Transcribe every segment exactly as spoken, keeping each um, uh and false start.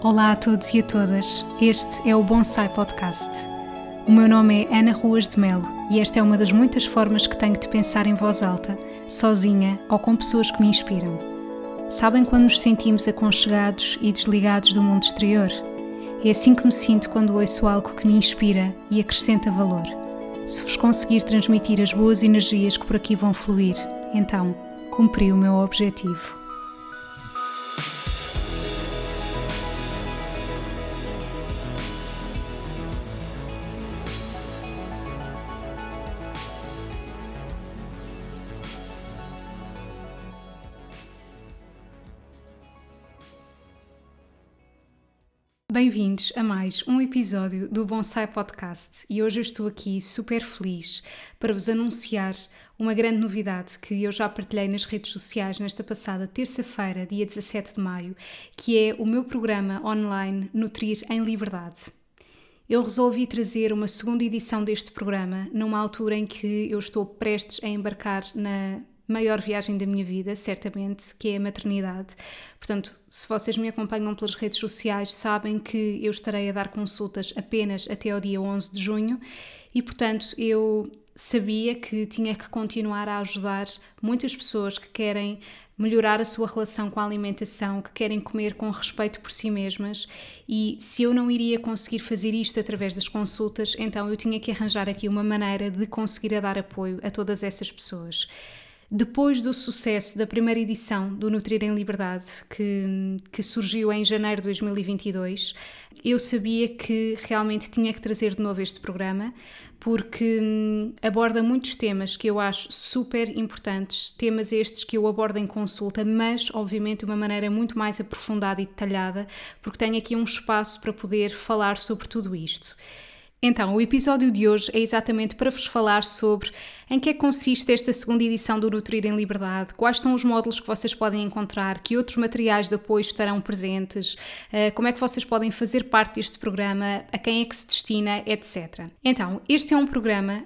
Olá a todos e a todas, este é o Bonsai Podcast. O meu nome é Ana Ruas de Melo e esta é uma das muitas formas que tenho de pensar em voz alta, sozinha ou com pessoas que me inspiram. Sabem quando nos sentimos aconchegados e desligados do mundo exterior? É assim que me sinto quando ouço algo que me inspira e acrescenta valor. Se vos conseguir transmitir as boas energias que por aqui vão fluir, então cumpri o meu objetivo. Bem-vindos a mais um episódio do Bonsai Podcast e hoje eu estou aqui super feliz para vos anunciar uma grande novidade que eu já partilhei nas redes sociais nesta passada terça-feira, dia dezassete de maio, que é o meu programa online Nutrir em Liberdade. Eu resolvi trazer uma segunda edição deste programa numa altura em que eu estou prestes a embarcar na maior viagem da minha vida, certamente, que é a maternidade. Portanto, se vocês me acompanham pelas redes sociais, sabem que eu estarei a dar consultas apenas até ao dia onze de junho e, portanto, eu sabia que tinha que continuar a ajudar muitas pessoas que querem melhorar a sua relação com a alimentação, que querem comer com respeito por si mesmas, e se eu não iria conseguir fazer isto através das consultas, então eu tinha que arranjar aqui uma maneira de conseguir a dar apoio a todas essas pessoas. Depois do sucesso da primeira edição do Nutrir em Liberdade, que, que surgiu em janeiro de dois mil e vinte e dois, eu sabia que realmente tinha que trazer de novo este programa, porque aborda muitos temas que eu acho super importantes, temas estes que eu abordo em consulta, mas obviamente de uma maneira muito mais aprofundada e detalhada, porque tenho aqui um espaço para poder falar sobre tudo isto. Então, o episódio de hoje é exatamente para vos falar sobre em que é que consiste esta segunda edição do Nutrir em Liberdade, quais são os módulos que vocês podem encontrar, que outros materiais de apoio estarão presentes, como é que vocês podem fazer parte deste programa, a quem é que se destina, etcétera. Então, este é um programa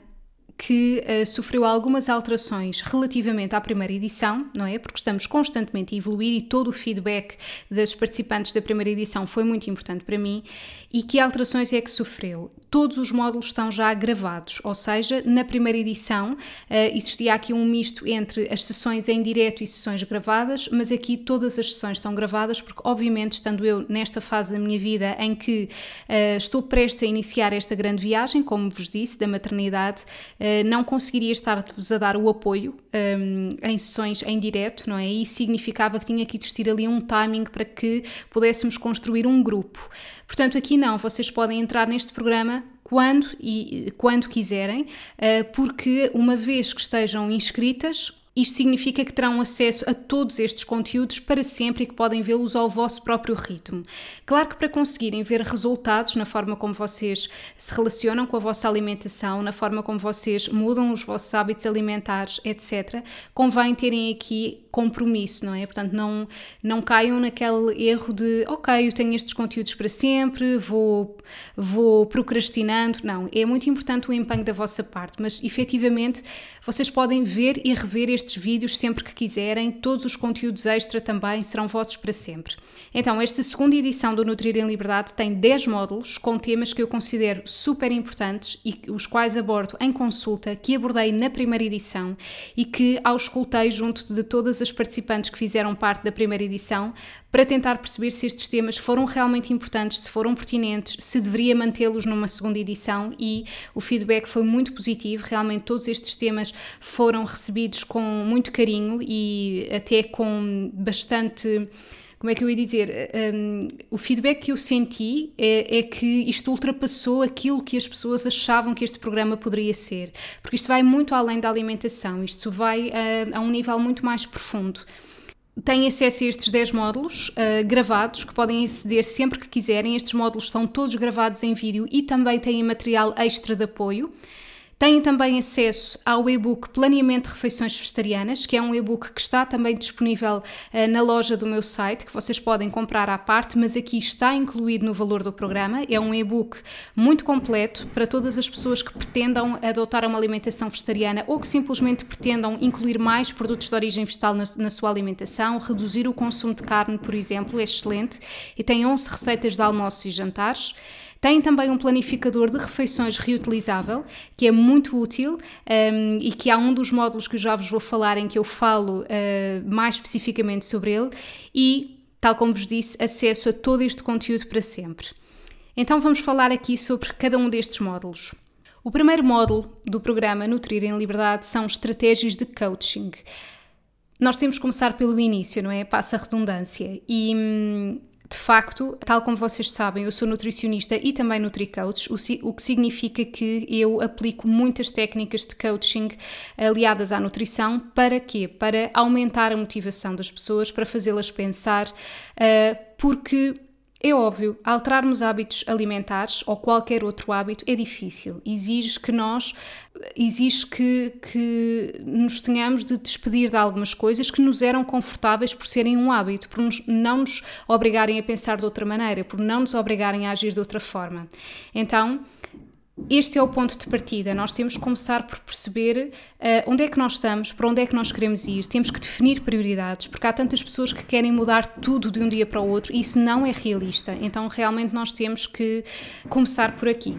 que uh, sofreu algumas alterações relativamente à primeira edição, não é? Porque estamos constantemente a evoluir e todo o feedback das participantes da primeira edição foi muito importante para mim. E que alterações é que sofreu? Todos os módulos estão já gravados, ou seja, na primeira edição uh, existia aqui um misto entre as sessões em direto e sessões gravadas, mas aqui todas as sessões estão gravadas porque, obviamente, estando eu nesta fase da minha vida em que uh, estou prestes a iniciar esta grande viagem, como vos disse, da maternidade, Uh, não conseguiria estar-vos a dar o apoio um, em sessões em direto, não é? E significava que tinha que existir ali um timing para que pudéssemos construir um grupo. Portanto, aqui não, vocês podem entrar neste programa quando, e, quando quiserem, uh, porque uma vez que estejam inscritas, isto significa que terão acesso a todos estes conteúdos para sempre e que podem vê-los ao vosso próprio ritmo. Claro que para conseguirem ver resultados na forma como vocês se relacionam com a vossa alimentação, na forma como vocês mudam os vossos hábitos alimentares, etcétera, convém terem aqui compromisso, não é? Portanto, não, não caiam naquele erro de ok, eu tenho estes conteúdos para sempre, vou, vou procrastinando. Não, é muito importante o empenho da vossa parte, mas efetivamente vocês podem ver e rever este estes vídeos sempre que quiserem, todos os conteúdos extra também serão vossos para sempre. Então, esta segunda edição do Nutrir em Liberdade tem dez módulos com temas que eu considero super importantes e os quais abordo em consulta, que abordei na primeira edição e que auscultei junto de todas as participantes que fizeram parte da primeira edição para tentar perceber se estes temas foram realmente importantes, se foram pertinentes, se deveria mantê-los numa segunda edição, e o feedback foi muito positivo. Realmente todos estes temas foram recebidos com muito carinho e até com bastante, como é que eu ia dizer, um, o feedback que eu senti é, é que isto ultrapassou aquilo que as pessoas achavam que este programa poderia ser, porque isto vai muito além da alimentação, isto vai a, a um nível muito mais profundo. Têm acesso a estes dez módulos uh, gravados, que podem aceder sempre que quiserem. Estes módulos estão todos gravados em vídeo e também têm material extra de apoio. Têm também acesso ao e-book Planeamento de Refeições Vegetarianas, que é um e-book que está também disponível uh, na loja do meu site, que vocês podem comprar à parte, mas aqui está incluído no valor do programa. É um e-book muito completo para todas as pessoas que pretendam adotar uma alimentação vegetariana ou que simplesmente pretendam incluir mais produtos de origem vegetal na, na sua alimentação, reduzir o consumo de carne, por exemplo, é excelente, e tem onze receitas de almoços e jantares. Tem também um planificador de refeições reutilizável, que é muito útil um, e que há um dos módulos que eu já vos vou falar em que eu falo uh, mais especificamente sobre ele e, tal como vos disse, acesso a todo este conteúdo para sempre. Então vamos falar aqui sobre cada um destes módulos. O primeiro módulo do programa Nutrir em Liberdade são estratégias de coaching. Nós temos que começar pelo início, não é? Passa a redundância. E... Hum, de facto, tal como vocês sabem, eu sou nutricionista e também nutricoach, o que significa que eu aplico muitas técnicas de coaching aliadas à nutrição. Para quê? Para aumentar a motivação das pessoas, para fazê-las pensar, porque... é óbvio, alterarmos hábitos alimentares ou qualquer outro hábito é difícil, exige que nós, exige que, que nos tenhamos de despedir de algumas coisas que nos eram confortáveis por serem um hábito, por nos, não nos obrigarem a pensar de outra maneira, por não nos obrigarem a agir de outra forma. Então, este é o ponto de partida, nós temos que começar por perceber uh, onde é que nós estamos, para onde é que nós queremos ir, temos que definir prioridades, porque há tantas pessoas que querem mudar tudo de um dia para o outro e isso não é realista, então realmente nós temos que começar por aqui.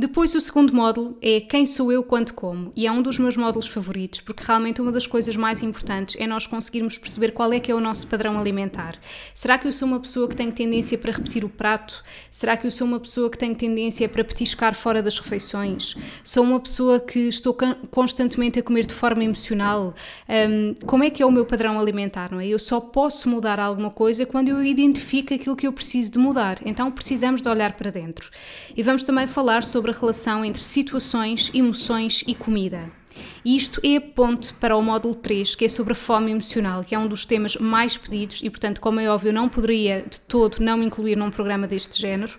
Depois o segundo módulo é quem sou eu quando como, e é um dos meus módulos favoritos, porque realmente uma das coisas mais importantes é nós conseguirmos perceber qual é que é o nosso padrão alimentar. Será que eu sou uma pessoa que tem tendência para repetir o prato? Será que eu sou uma pessoa que tem tendência para petiscar fora das refeições? Sou uma pessoa que estou constantemente a comer de forma emocional? Um, como é que é o meu padrão alimentar, não é? Eu só posso mudar alguma coisa quando eu identifico aquilo que eu preciso de mudar, então precisamos de olhar para dentro. E vamos também falar sobre a relação entre situações, emoções e comida. E isto é a ponte para o módulo três, que é sobre a fome emocional, que é um dos temas mais pedidos e, portanto, como é óbvio, eu não poderia de todo não incluir num programa deste género.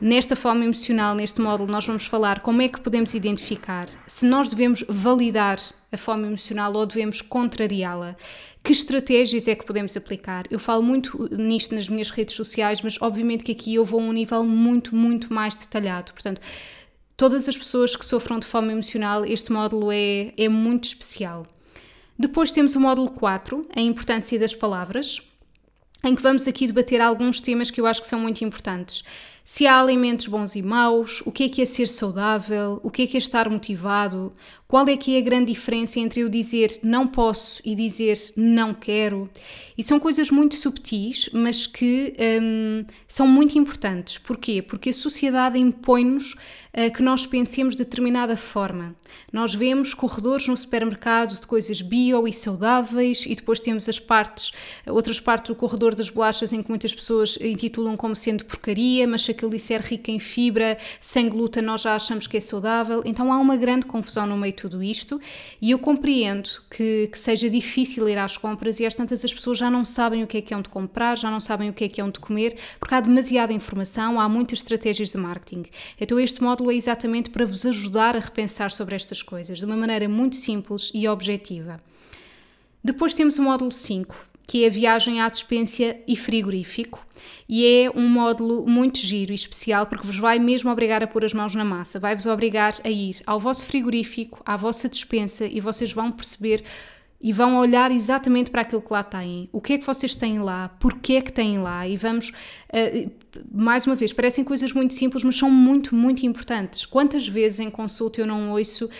Nesta fome emocional, neste módulo, nós vamos falar como é que podemos identificar, se nós devemos validar a fome emocional ou devemos contrariá-la, que estratégias é que podemos aplicar. Eu falo muito nisto nas minhas redes sociais, mas obviamente que aqui eu vou a um nível muito, muito mais detalhado, portanto... todas as pessoas que sofram de fome emocional, este módulo é, é muito especial. Depois temos o módulo quatro, a importância das palavras, em que vamos aqui debater alguns temas que eu acho que são muito importantes. Se há alimentos bons e maus, o que é que é ser saudável, o que é que é estar motivado, qual é que é a grande diferença entre eu dizer não posso e dizer não quero. E são coisas muito subtis, mas que um, são muito importantes. Porquê? Porque a sociedade impõe-nos uh, que nós pensemos de determinada forma. Nós vemos corredores no supermercado de coisas bio e saudáveis e depois temos as partes, outras partes do corredor das bolachas em que muitas pessoas intitulam como sendo porcaria, mas se aquilo disser rico em fibra, sem glúten, nós já achamos que é saudável. Então há uma grande confusão no meio de tudo isto e eu compreendo que, que seja difícil ir às compras e às tantas as pessoas já não sabem o que é que é onde comprar, já não sabem o que é que é onde comer, porque há demasiada informação, há muitas estratégias de marketing. Então este módulo é exatamente para vos ajudar a repensar sobre estas coisas de uma maneira muito simples e objetiva. Depois temos o módulo cinco, que é a viagem à despensa e frigorífico, e é um módulo muito giro e especial porque vos vai mesmo obrigar a pôr as mãos na massa, vai-vos obrigar a ir ao vosso frigorífico, à vossa despensa e vocês vão perceber e vão olhar exatamente para aquilo que lá têm, o que é que vocês têm lá, porque é que têm lá e vamos, uh, mais uma vez, parecem coisas muito simples, mas são muito, muito importantes. Quantas vezes em consulta eu não ouço, uh,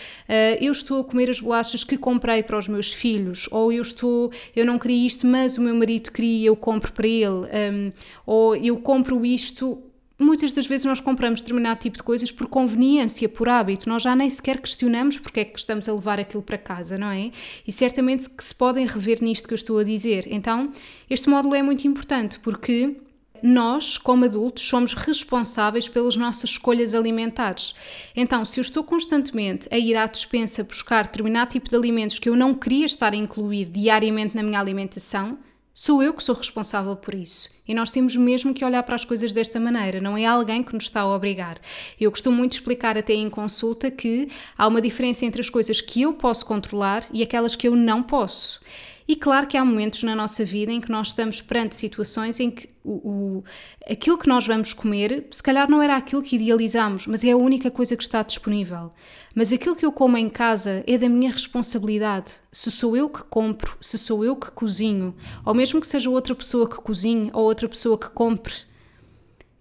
eu estou a comer as bolachas que comprei para os meus filhos, ou eu estou, eu não queria isto, mas o meu marido queria e eu compro para ele, um, ou eu compro isto. Muitas das vezes nós compramos determinado tipo de coisas por conveniência, por hábito, nós já nem sequer questionamos porque é que estamos a levar aquilo para casa, não é? E certamente que se podem rever nisto que eu estou a dizer. Então, este módulo é muito importante porque nós, como adultos, somos responsáveis pelas nossas escolhas alimentares. Então, se eu estou constantemente a ir à despensa buscar determinado tipo de alimentos que eu não queria estar a incluir diariamente na minha alimentação, Sou eu que sou responsável por isso e nós temos mesmo que olhar para as coisas desta maneira, não é alguém que nos está a obrigar. Eu costumo muito explicar até em consulta que há uma diferença entre as coisas que eu posso controlar e aquelas que eu não posso. E claro que há momentos na nossa vida em que nós estamos perante situações em que o, o, aquilo que nós vamos comer, se calhar não era aquilo que idealizámos, mas é a única coisa que está disponível. Mas aquilo que eu como em casa é da minha responsabilidade. Se sou eu que compro, se sou eu que cozinho, ou mesmo que seja outra pessoa que cozinhe ou outra pessoa que compre,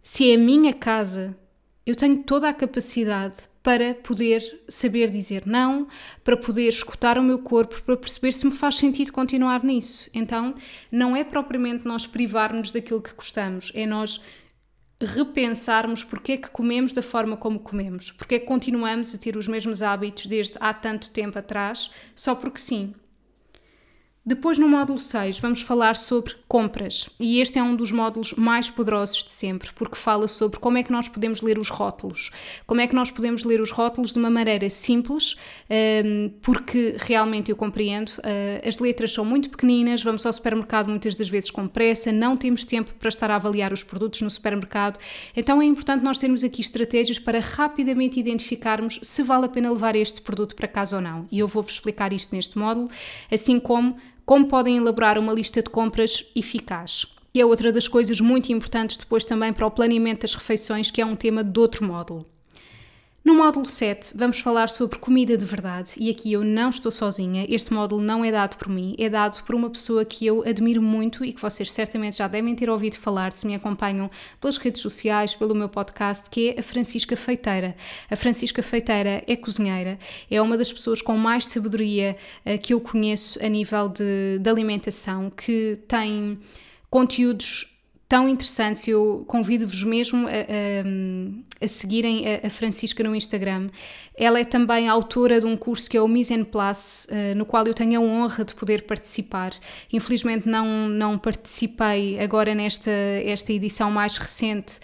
se é a minha casa, eu tenho toda a capacidade para poder saber dizer não, para poder escutar o meu corpo, para perceber se me faz sentido continuar nisso. Então, não é propriamente nós privarmos daquilo que gostamos, é nós repensarmos porque é que comemos da forma como comemos, porque é que continuamos a ter os mesmos hábitos desde há tanto tempo atrás, só porque sim. Depois, no módulo seis, vamos falar sobre compras e este é um dos módulos mais poderosos de sempre, porque fala sobre como é que nós podemos ler os rótulos, como é que nós podemos ler os rótulos de uma maneira simples, porque realmente eu compreendo, as letras são muito pequeninas, vamos ao supermercado muitas das vezes com pressa, não temos tempo para estar a avaliar os produtos no supermercado, então é importante nós termos aqui estratégias para rapidamente identificarmos se vale a pena levar este produto para casa ou não, e eu vou-vos explicar isto neste módulo, assim como como podem elaborar uma lista de compras eficaz. E é outra das coisas muito importantes depois também para o planeamento das refeições, que é um tema de outro módulo. No módulo sete vamos falar sobre comida de verdade e aqui eu não estou sozinha, este módulo não é dado por mim, é dado por uma pessoa que eu admiro muito e que vocês certamente já devem ter ouvido falar se me acompanham pelas redes sociais, pelo meu podcast, que é a Francisca Feiteira. A Francisca Feiteira é cozinheira, é uma das pessoas com mais sabedoria uh, que eu conheço a nível de, de alimentação, que tem conteúdos tão interessantes, eu convido-vos mesmo a, a, a seguirem a, a Francisca no Instagram. Ela é também autora de um curso que é o Mise en Place, uh, no qual eu tenho a honra de poder participar. Infelizmente não, não participei agora nesta esta edição mais recente,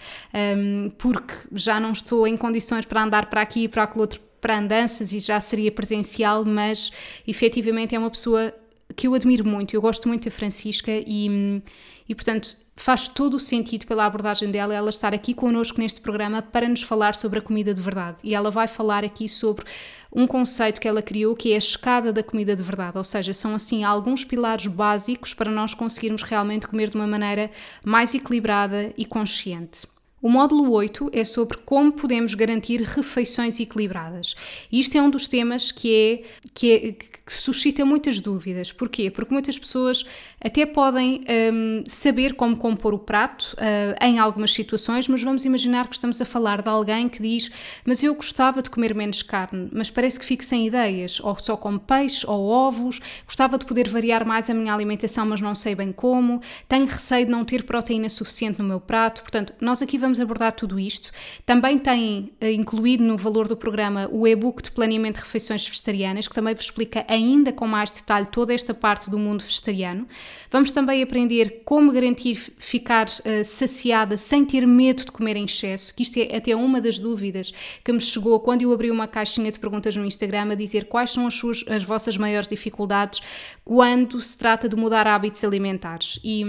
um, porque já não estou em condições para andar para aqui e para aquele outro, para andanças, e já seria presencial, mas efetivamente é uma pessoa que eu admiro muito, eu gosto muito da Francisca e, e portanto, faz todo o sentido pela abordagem dela ela estar aqui connosco neste programa para nos falar sobre a comida de verdade. E ela vai falar aqui sobre um conceito que ela criou, que é a escada da comida de verdade, ou seja, são assim alguns pilares básicos para nós conseguirmos realmente comer de uma maneira mais equilibrada e consciente. O módulo oito é sobre como podemos garantir refeições equilibradas. Isto é um dos temas que, é, que, é, que suscita muitas dúvidas. Porquê? Porque muitas pessoas até podem um, saber como compor o prato uh, em algumas situações, mas vamos imaginar que estamos a falar de alguém que diz mas eu gostava de comer menos carne, mas parece que fico sem ideias, ou só como peixe ou ovos, gostava de poder variar mais a minha alimentação, mas não sei bem como, tenho receio de não ter proteína suficiente no meu prato. Portanto, nós aqui vamos Vamos abordar tudo isto. Também tem uh, incluído no valor do programa o e-book de planeamento de refeições vegetarianas, que também vos explica ainda com mais detalhe toda esta parte do mundo vegetariano. Vamos também aprender como garantir ficar uh, saciada sem ter medo de comer em excesso, que isto é até uma das dúvidas que me chegou quando eu abri uma caixinha de perguntas no Instagram a dizer quais são as, suas, as vossas maiores dificuldades quando se trata de mudar hábitos alimentares. E,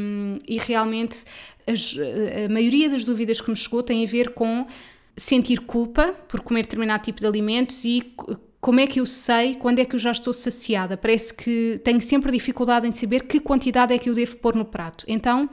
e realmente As, a maioria das dúvidas que me chegou tem a ver com sentir culpa por comer determinado tipo de alimentos e como é que eu sei quando é que eu já estou saciada. Parece que tenho sempre dificuldade em saber que quantidade é que eu devo pôr no prato. Então,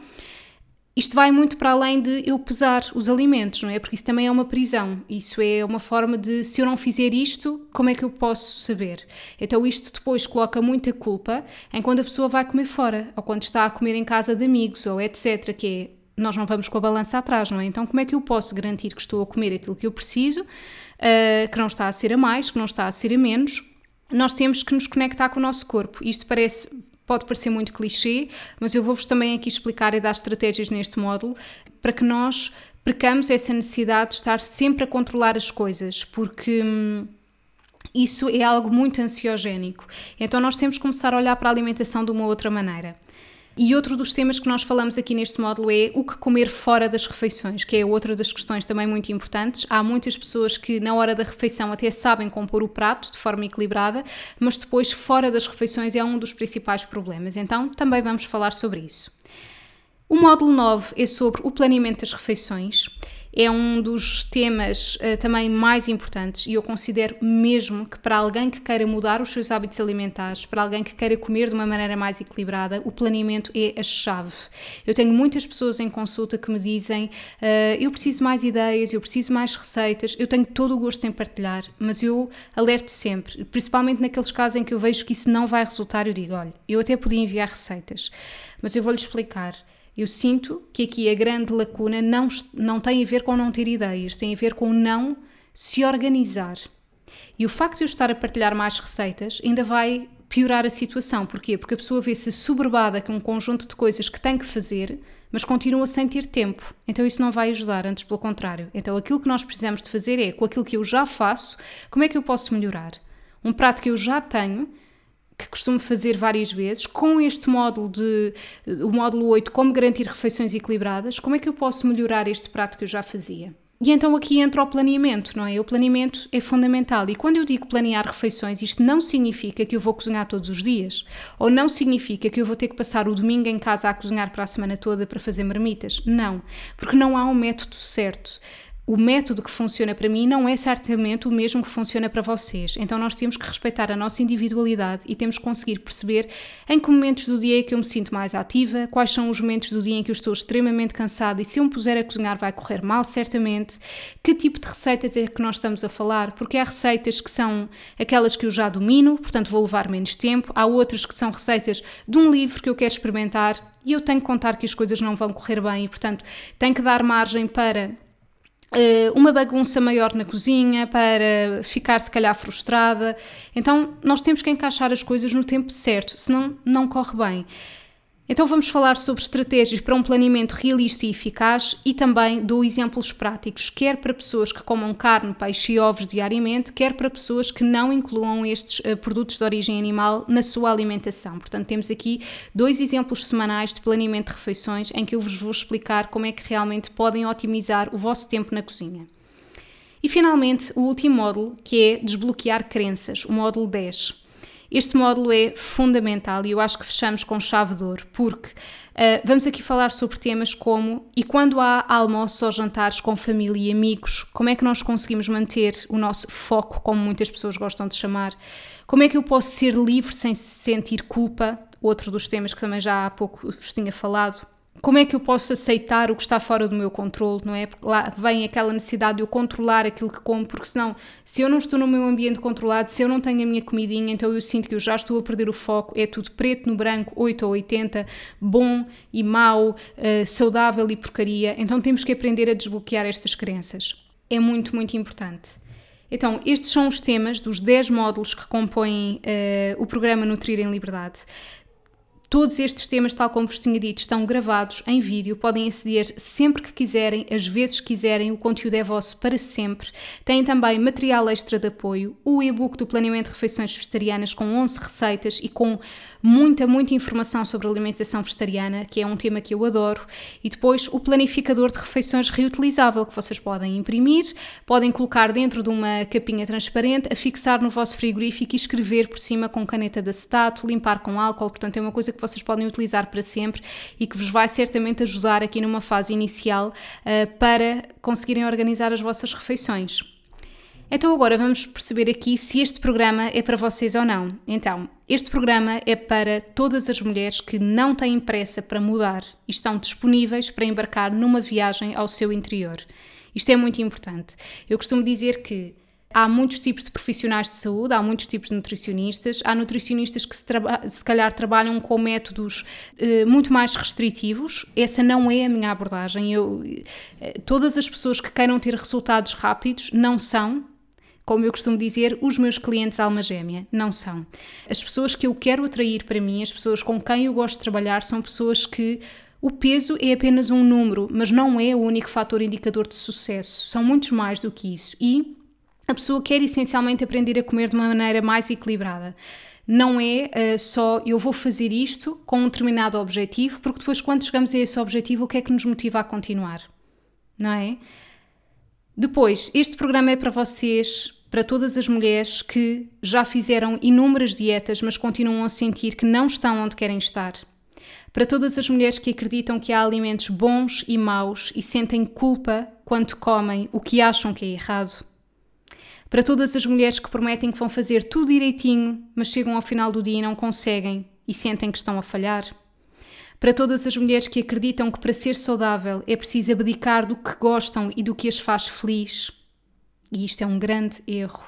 isto vai muito para além de eu pesar os alimentos, não é? Porque isso também é uma prisão. Isso é uma forma de, se eu não fizer isto, como é que eu posso saber? Então isto depois coloca muita culpa em quando a pessoa vai comer fora, ou quando está a comer em casa de amigos, ou etcétera, que é, nós não vamos com a balança atrás, não é? Então como é que eu posso garantir que estou a comer aquilo que eu preciso, uh, que não está a ser a mais, que não está a ser a menos? Nós temos que nos conectar com o nosso corpo. Isto parece... Pode parecer muito clichê, mas eu vou-vos também aqui explicar e dar estratégias neste módulo para que nós percamos essa necessidade de estar sempre a controlar as coisas, porque hum, isso é algo muito ansiogénico. Então nós temos que começar a olhar para a alimentação de uma outra maneira. E outro dos temas que nós falamos aqui neste módulo é o que comer fora das refeições, que é outra das questões também muito importantes. Há muitas pessoas que na hora da refeição até sabem compor o prato de forma equilibrada, mas depois fora das refeições é um dos principais problemas. Então também vamos falar sobre isso. O módulo nove é sobre o planeamento das refeições. É um dos temas uh, também mais importantes e eu considero mesmo que para alguém que queira mudar os seus hábitos alimentares, para alguém que queira comer de uma maneira mais equilibrada, o planeamento é a chave. Eu tenho muitas pessoas em consulta que me dizem uh, eu preciso mais ideias, eu preciso mais receitas, eu tenho todo o gosto em partilhar, mas eu alerto sempre, principalmente naqueles casos em que eu vejo que isso não vai resultar, eu digo, olha, eu até podia enviar receitas, mas eu vou-lhe explicar. Eu sinto que aqui a grande lacuna não, não tem a ver com não ter ideias, tem a ver com não se organizar. E o facto de eu estar a partilhar mais receitas ainda vai piorar a situação. Porquê? Porque a pessoa vê-se soberbada com um conjunto de coisas que tem que fazer, mas continua sem ter tempo. Então isso não vai ajudar, antes pelo contrário. Então aquilo que nós precisamos de fazer é, com aquilo que eu já faço, como é que eu posso melhorar? Um prato que eu já tenho, que costumo fazer várias vezes, com este módulo de, o módulo oito, como garantir refeições equilibradas, como é que eu posso melhorar este prato que eu já fazia? E então aqui entra o planeamento, não é? O planeamento é fundamental e quando eu digo planear refeições, isto não significa que eu vou cozinhar todos os dias ou não significa que eu vou ter que passar o domingo em casa a cozinhar para a semana toda para fazer marmitas, não, porque não há um método certo. O método que funciona para mim não é certamente o mesmo que funciona para vocês. Então nós temos que respeitar a nossa individualidade e temos que conseguir perceber em que momentos do dia é que eu me sinto mais ativa, quais são os momentos do dia em que eu estou extremamente cansada e se eu me puser a cozinhar vai correr mal, certamente. Que tipo de receitas é que nós estamos a falar? Porque há receitas que são aquelas que eu já domino, portanto vou levar menos tempo. Há outras que são receitas de um livro que eu quero experimentar e eu tenho que contar que as coisas não vão correr bem e, portanto, tenho que dar margem para uma bagunça maior na cozinha, para ficar se calhar frustrada. Então nós temos que encaixar as coisas no tempo certo, senão não corre bem. Então vamos falar sobre estratégias para um planeamento realista e eficaz e também dou exemplos práticos, quer para pessoas que comam carne, peixe e ovos diariamente, quer para pessoas que não incluam estes uh, produtos de origem animal na sua alimentação. Portanto, temos aqui dois exemplos semanais de planeamento de refeições em que eu vos vou explicar como é que realmente podem otimizar o vosso tempo na cozinha. E finalmente, o último módulo, que é desbloquear crenças, o módulo dez. Este módulo é fundamental e eu acho que fechamos com chave de ouro, porque uh, vamos aqui falar sobre temas como e quando há almoços ou jantares com família e amigos, como é que nós conseguimos manter o nosso foco, como muitas pessoas gostam de chamar, como é que eu posso ser livre sem sentir culpa, outro dos temas que também já há pouco vos tinha falado. Como é que eu posso aceitar o que está fora do meu controle, não é? Porque lá vem aquela necessidade de eu controlar aquilo que como, porque senão, se eu não estou no meu ambiente controlado, se eu não tenho a minha comidinha, então eu sinto que eu já estou a perder o foco, é tudo preto no branco, oito ou oitenta, bom e mau, uh, saudável e porcaria. Então temos que aprender a desbloquear estas crenças. É muito, muito importante. Então, estes são os temas dos dez módulos que compõem uh, o programa Nutrir em Liberdade. Todos estes temas, tal como vos tinha dito, estão gravados em vídeo, podem aceder sempre que quiserem, às vezes quiserem, o conteúdo é vosso para sempre. Têm também material extra de apoio, o e-book do planeamento de refeições vegetarianas com onze receitas e com muita, muita informação sobre alimentação vegetariana, que é um tema que eu adoro, e depois o planificador de refeições reutilizável, que vocês podem imprimir, podem colocar dentro de uma capinha transparente, afixar no vosso frigorífico e escrever por cima com caneta de acetato, limpar com álcool, portanto é uma coisa que vocês podem utilizar para sempre e que vos vai certamente ajudar aqui numa fase inicial uh, para conseguirem organizar as vossas refeições. Então agora vamos perceber aqui se este programa é para vocês ou não. Então, este programa é para todas as mulheres que não têm pressa para mudar e estão disponíveis para embarcar numa viagem ao seu interior. Isto é muito importante. Eu costumo dizer que há muitos tipos de profissionais de saúde, há muitos tipos de nutricionistas, há nutricionistas que se, traba- se calhar trabalham com métodos eh, muito mais restritivos, essa não é a minha abordagem, eu, eh, todas as pessoas que queiram ter resultados rápidos não são, como eu costumo dizer, os meus clientes alma gêmea, não são. As pessoas que eu quero atrair para mim, as pessoas com quem eu gosto de trabalhar são pessoas que o peso é apenas um número, mas não é o único fator indicador de sucesso, são muitos mais do que isso e a pessoa quer essencialmente aprender a comer de uma maneira mais equilibrada. Não é uh, só eu vou fazer isto com um determinado objetivo, porque depois quando chegamos a esse objetivo, o que é que nos motiva a continuar? Não é? Depois, este programa é para vocês, para todas as mulheres que já fizeram inúmeras dietas, mas continuam a sentir que não estão onde querem estar. Para todas as mulheres que acreditam que há alimentos bons e maus e sentem culpa quando comem o que acham que é errado. Para todas as mulheres que prometem que vão fazer tudo direitinho, mas chegam ao final do dia e não conseguem e sentem que estão a falhar. Para todas as mulheres que acreditam que para ser saudável é preciso abdicar do que gostam e do que as faz feliz. E isto é um grande erro.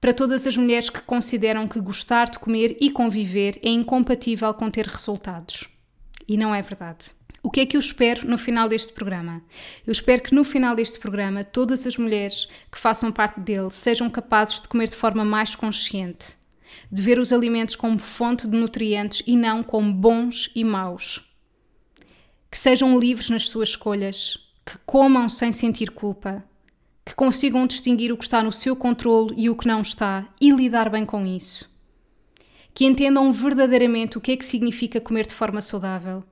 Para todas as mulheres que consideram que gostar de comer e conviver é incompatível com ter resultados. E não é verdade. O que é que eu espero no final deste programa? Eu espero que no final deste programa todas as mulheres que façam parte dele sejam capazes de comer de forma mais consciente, de ver os alimentos como fonte de nutrientes e não como bons e maus. Que sejam livres nas suas escolhas, que comam sem sentir culpa, que consigam distinguir o que está no seu controlo e o que não está e lidar bem com isso. Que entendam verdadeiramente o que é que significa comer de forma saudável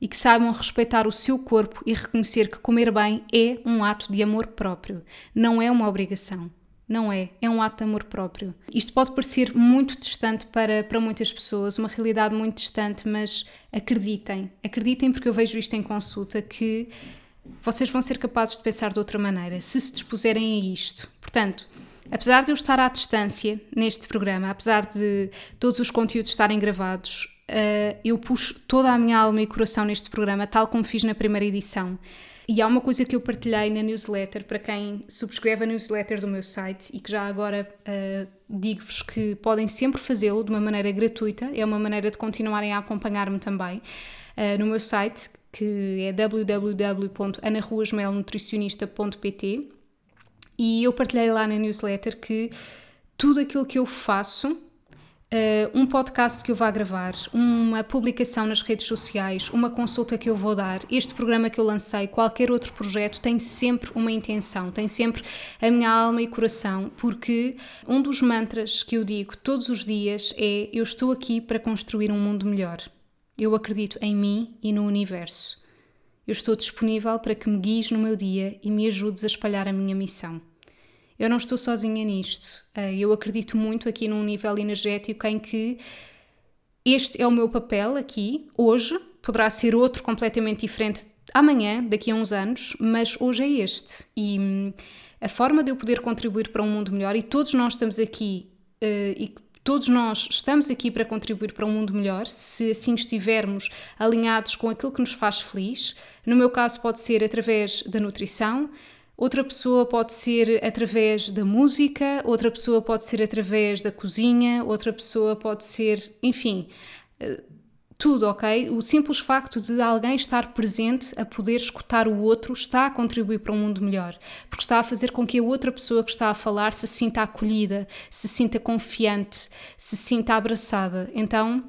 e que saibam respeitar o seu corpo e reconhecer que comer bem é um ato de amor próprio, não é uma obrigação. Não é, é um ato de amor próprio. Isto pode parecer muito distante para, para muitas pessoas, uma realidade muito distante, mas acreditem, acreditem porque eu vejo isto em consulta, que vocês vão ser capazes de pensar de outra maneira, se se dispuserem a isto. Portanto, apesar de eu estar à distância neste programa, apesar de todos os conteúdos estarem gravados, uh, eu puxo toda a minha alma e coração neste programa, tal como fiz na primeira edição. E há uma coisa que eu partilhei na newsletter, para quem subscreve a newsletter do meu site, e que já agora uh, digo-vos que podem sempre fazê-lo de uma maneira gratuita, é uma maneira de continuarem a acompanhar-me também uh, no meu site, que é w w w ponto ana ruas melo nutricionista ponto p t, e eu partilhei lá na newsletter que tudo aquilo que eu faço, Uh, um podcast que eu vá gravar, uma publicação nas redes sociais, uma consulta que eu vou dar, este programa que eu lancei, qualquer outro projeto, tem sempre uma intenção, tem sempre a minha alma e coração, porque um dos mantras que eu digo todos os dias é: eu estou aqui para construir um mundo melhor. Eu acredito em mim e no universo. Eu estou disponível para que me guies no meu dia e me ajudes a espalhar a minha missão. Eu não estou sozinha nisto. Eu acredito muito aqui num nível energético em que este é o meu papel aqui, hoje. Poderá ser outro completamente diferente amanhã, daqui a uns anos, mas hoje é este. E a forma de eu poder contribuir para um mundo melhor, e todos nós estamos aqui, e todos nós estamos aqui para contribuir para um mundo melhor, se assim estivermos alinhados com aquilo que nos faz feliz. No meu caso pode ser através da nutrição, outra pessoa pode ser através da música, outra pessoa pode ser através da cozinha, outra pessoa pode ser, enfim, tudo, ok? O simples facto de alguém estar presente a poder escutar o outro está a contribuir para um mundo melhor, porque está a fazer com que a outra pessoa que está a falar se sinta acolhida, se sinta confiante, se sinta abraçada. Então,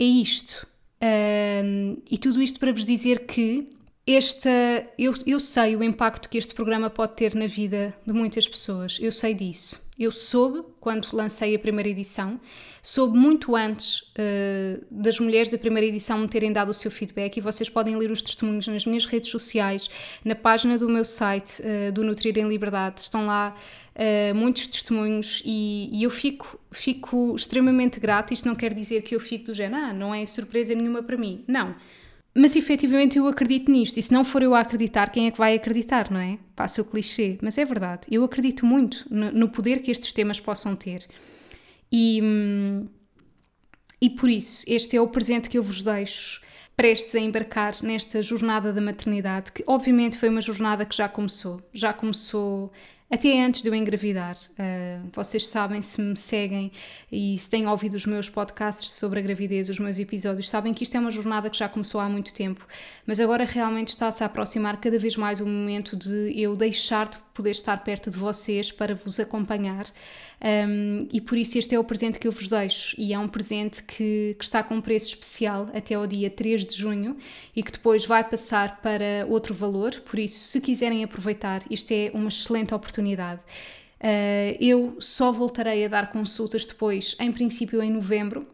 é isto. Um, e tudo isto para vos dizer que Este, eu, eu sei o impacto que este programa pode ter na vida de muitas pessoas, eu sei disso. Eu soube quando lancei a primeira edição, soube muito antes uh, das mulheres da primeira edição me terem dado o seu feedback, e vocês podem ler os testemunhos nas minhas redes sociais, na página do meu site, uh, do Nutrir em Liberdade, estão lá uh, muitos testemunhos, e, e eu fico, fico extremamente grata. Isto não quer dizer que eu fico do género, ah, não é surpresa nenhuma para mim, não. Mas efetivamente eu acredito nisto, e se não for eu a acreditar, quem é que vai acreditar, não é? Passa o clichê, mas é verdade. Eu acredito muito no, no poder que estes temas possam ter. E, e por isso, este é o presente que eu vos deixo, prestes a embarcar nesta jornada da maternidade, que obviamente foi uma jornada que já começou. Já começou até antes de eu engravidar. Uh, vocês sabem, se me seguem e se têm ouvido os meus podcasts sobre a gravidez, os meus episódios, sabem que isto é uma jornada que já começou há muito tempo, mas agora realmente está-se a aproximar cada vez mais o momento de eu deixar de poder estar perto de vocês para vos acompanhar, um, e por isso este é o presente que eu vos deixo, e é um presente que, que está com um preço especial até ao dia três de junho e que depois vai passar para outro valor. Por isso, se quiserem aproveitar, isto é uma excelente oportunidade. Uh, eu só voltarei a dar consultas depois, em princípio em novembro,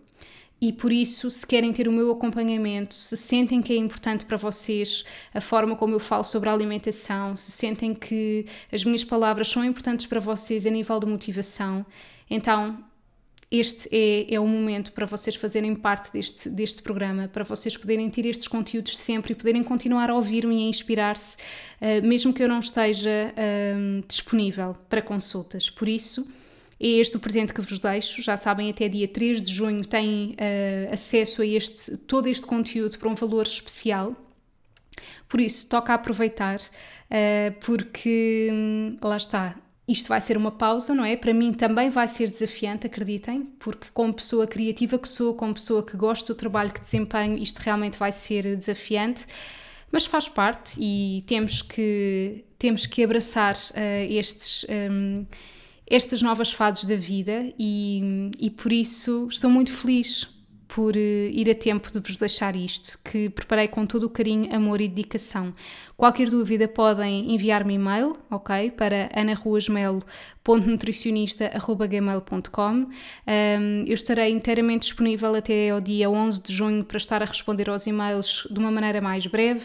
e por isso, se querem ter o meu acompanhamento, se sentem que é importante para vocês a forma como eu falo sobre a alimentação, se sentem que as minhas palavras são importantes para vocês a nível de motivação, então este é, é o momento para vocês fazerem parte deste, deste programa, para vocês poderem ter estes conteúdos sempre e poderem continuar a ouvir-me e a inspirar-se, uh, mesmo que eu não esteja uh, disponível para consultas. Por isso, é este o presente que vos deixo. Já sabem, até dia três de junho têm uh, acesso a este, todo este conteúdo para um valor especial. Por isso, toca aproveitar, uh, porque hum, lá está. Isto vai ser uma pausa, não é? Para mim também vai ser desafiante, acreditem, porque como pessoa criativa que sou, como pessoa que gosto do trabalho que desempenho, isto realmente vai ser desafiante, mas faz parte e temos que, temos que abraçar uh, estes, um, estas novas fases da vida e, e por isso estou muito feliz por ir a tempo de vos deixar isto, que preparei com todo o carinho, amor e dedicação. Qualquer dúvida podem enviar-me e-mail, ok? Para ana ruas melo ponto nutricionista arroba gmail ponto com. Um, eu estarei inteiramente disponível até ao dia onze de junho para estar a responder aos e-mails de uma maneira mais breve,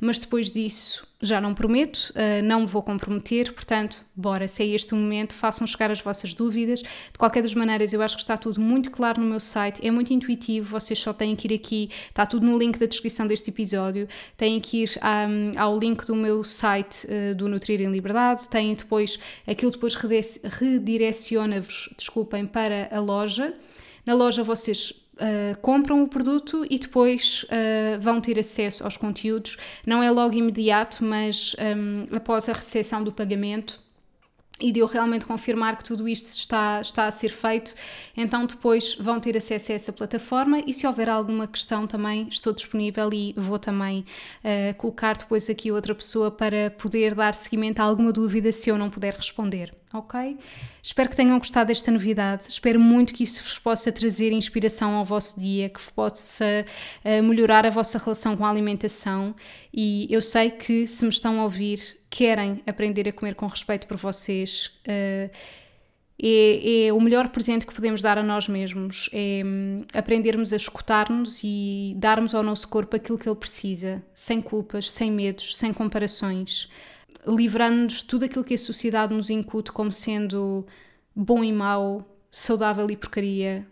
mas depois disso já não prometo, uh, não me vou comprometer, portanto, bora, se é este o momento, façam chegar as vossas dúvidas. De qualquer das maneiras, eu acho que está tudo muito claro no meu site, é muito intuitivo, vocês só têm que ir aqui, está tudo no link da descrição deste episódio, têm que ir um, ao link do meu site uh, do Nutrir em Liberdade, têm depois, aquilo depois redireciona-vos, desculpem, para a loja. Na loja vocês Uh, compram o produto e depois uh, vão ter acesso aos conteúdos. Não é logo imediato, mas um, após a recepção do pagamento e de eu realmente confirmar que tudo isto está, está a ser feito, então depois vão ter acesso a essa plataforma e se houver alguma questão também estou disponível e vou também uh, colocar depois aqui outra pessoa para poder dar seguimento a alguma dúvida se eu não puder responder. Ok? Espero que tenham gostado desta novidade, espero muito que isso vos possa trazer inspiração ao vosso dia, que possa uh, melhorar a vossa relação com a alimentação e eu sei que se me estão a ouvir, querem aprender a comer com respeito por vocês, uh, é, é o melhor presente que podemos dar a nós mesmos, é um, aprendermos a escutar-nos e darmos ao nosso corpo aquilo que ele precisa, sem culpas, sem medos, sem comparações, livrando-nos de tudo aquilo que a sociedade nos incute como sendo bom e mau, saudável e porcaria.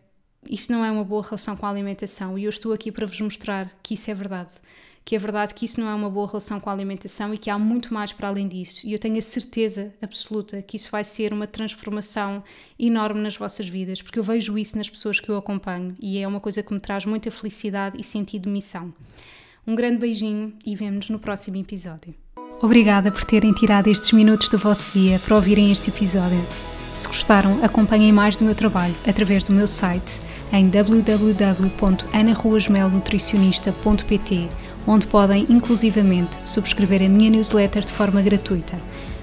Isso não é uma boa relação com a alimentação e eu estou aqui para vos mostrar que isso é verdade. Que é verdade que isso não é uma boa relação com a alimentação e que há muito mais para além disso. E eu tenho a certeza absoluta que isso vai ser uma transformação enorme nas vossas vidas, porque eu vejo isso nas pessoas que eu acompanho e é uma coisa que me traz muita felicidade e sentido de missão. Um grande beijinho e vemo-nos no próximo episódio. Obrigada por terem tirado estes minutos do vosso dia para ouvirem este episódio. Se gostaram, acompanhem mais do meu trabalho através do meu site em w w w ponto ana ruas melo nutricionista ponto p t, onde podem, inclusivamente, subscrever a minha newsletter de forma gratuita.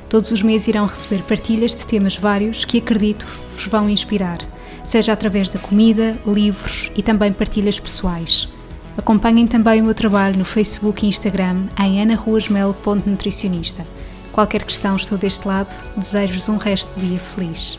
Todos os meses irão receber partilhas de temas vários que, acredito, vos vão inspirar, seja através da comida, livros e também partilhas pessoais. Acompanhem também o meu trabalho no Facebook e Instagram em ana ruas melo ponto nutricionista. Qualquer questão, estou deste lado. Desejo-vos um resto de dia feliz.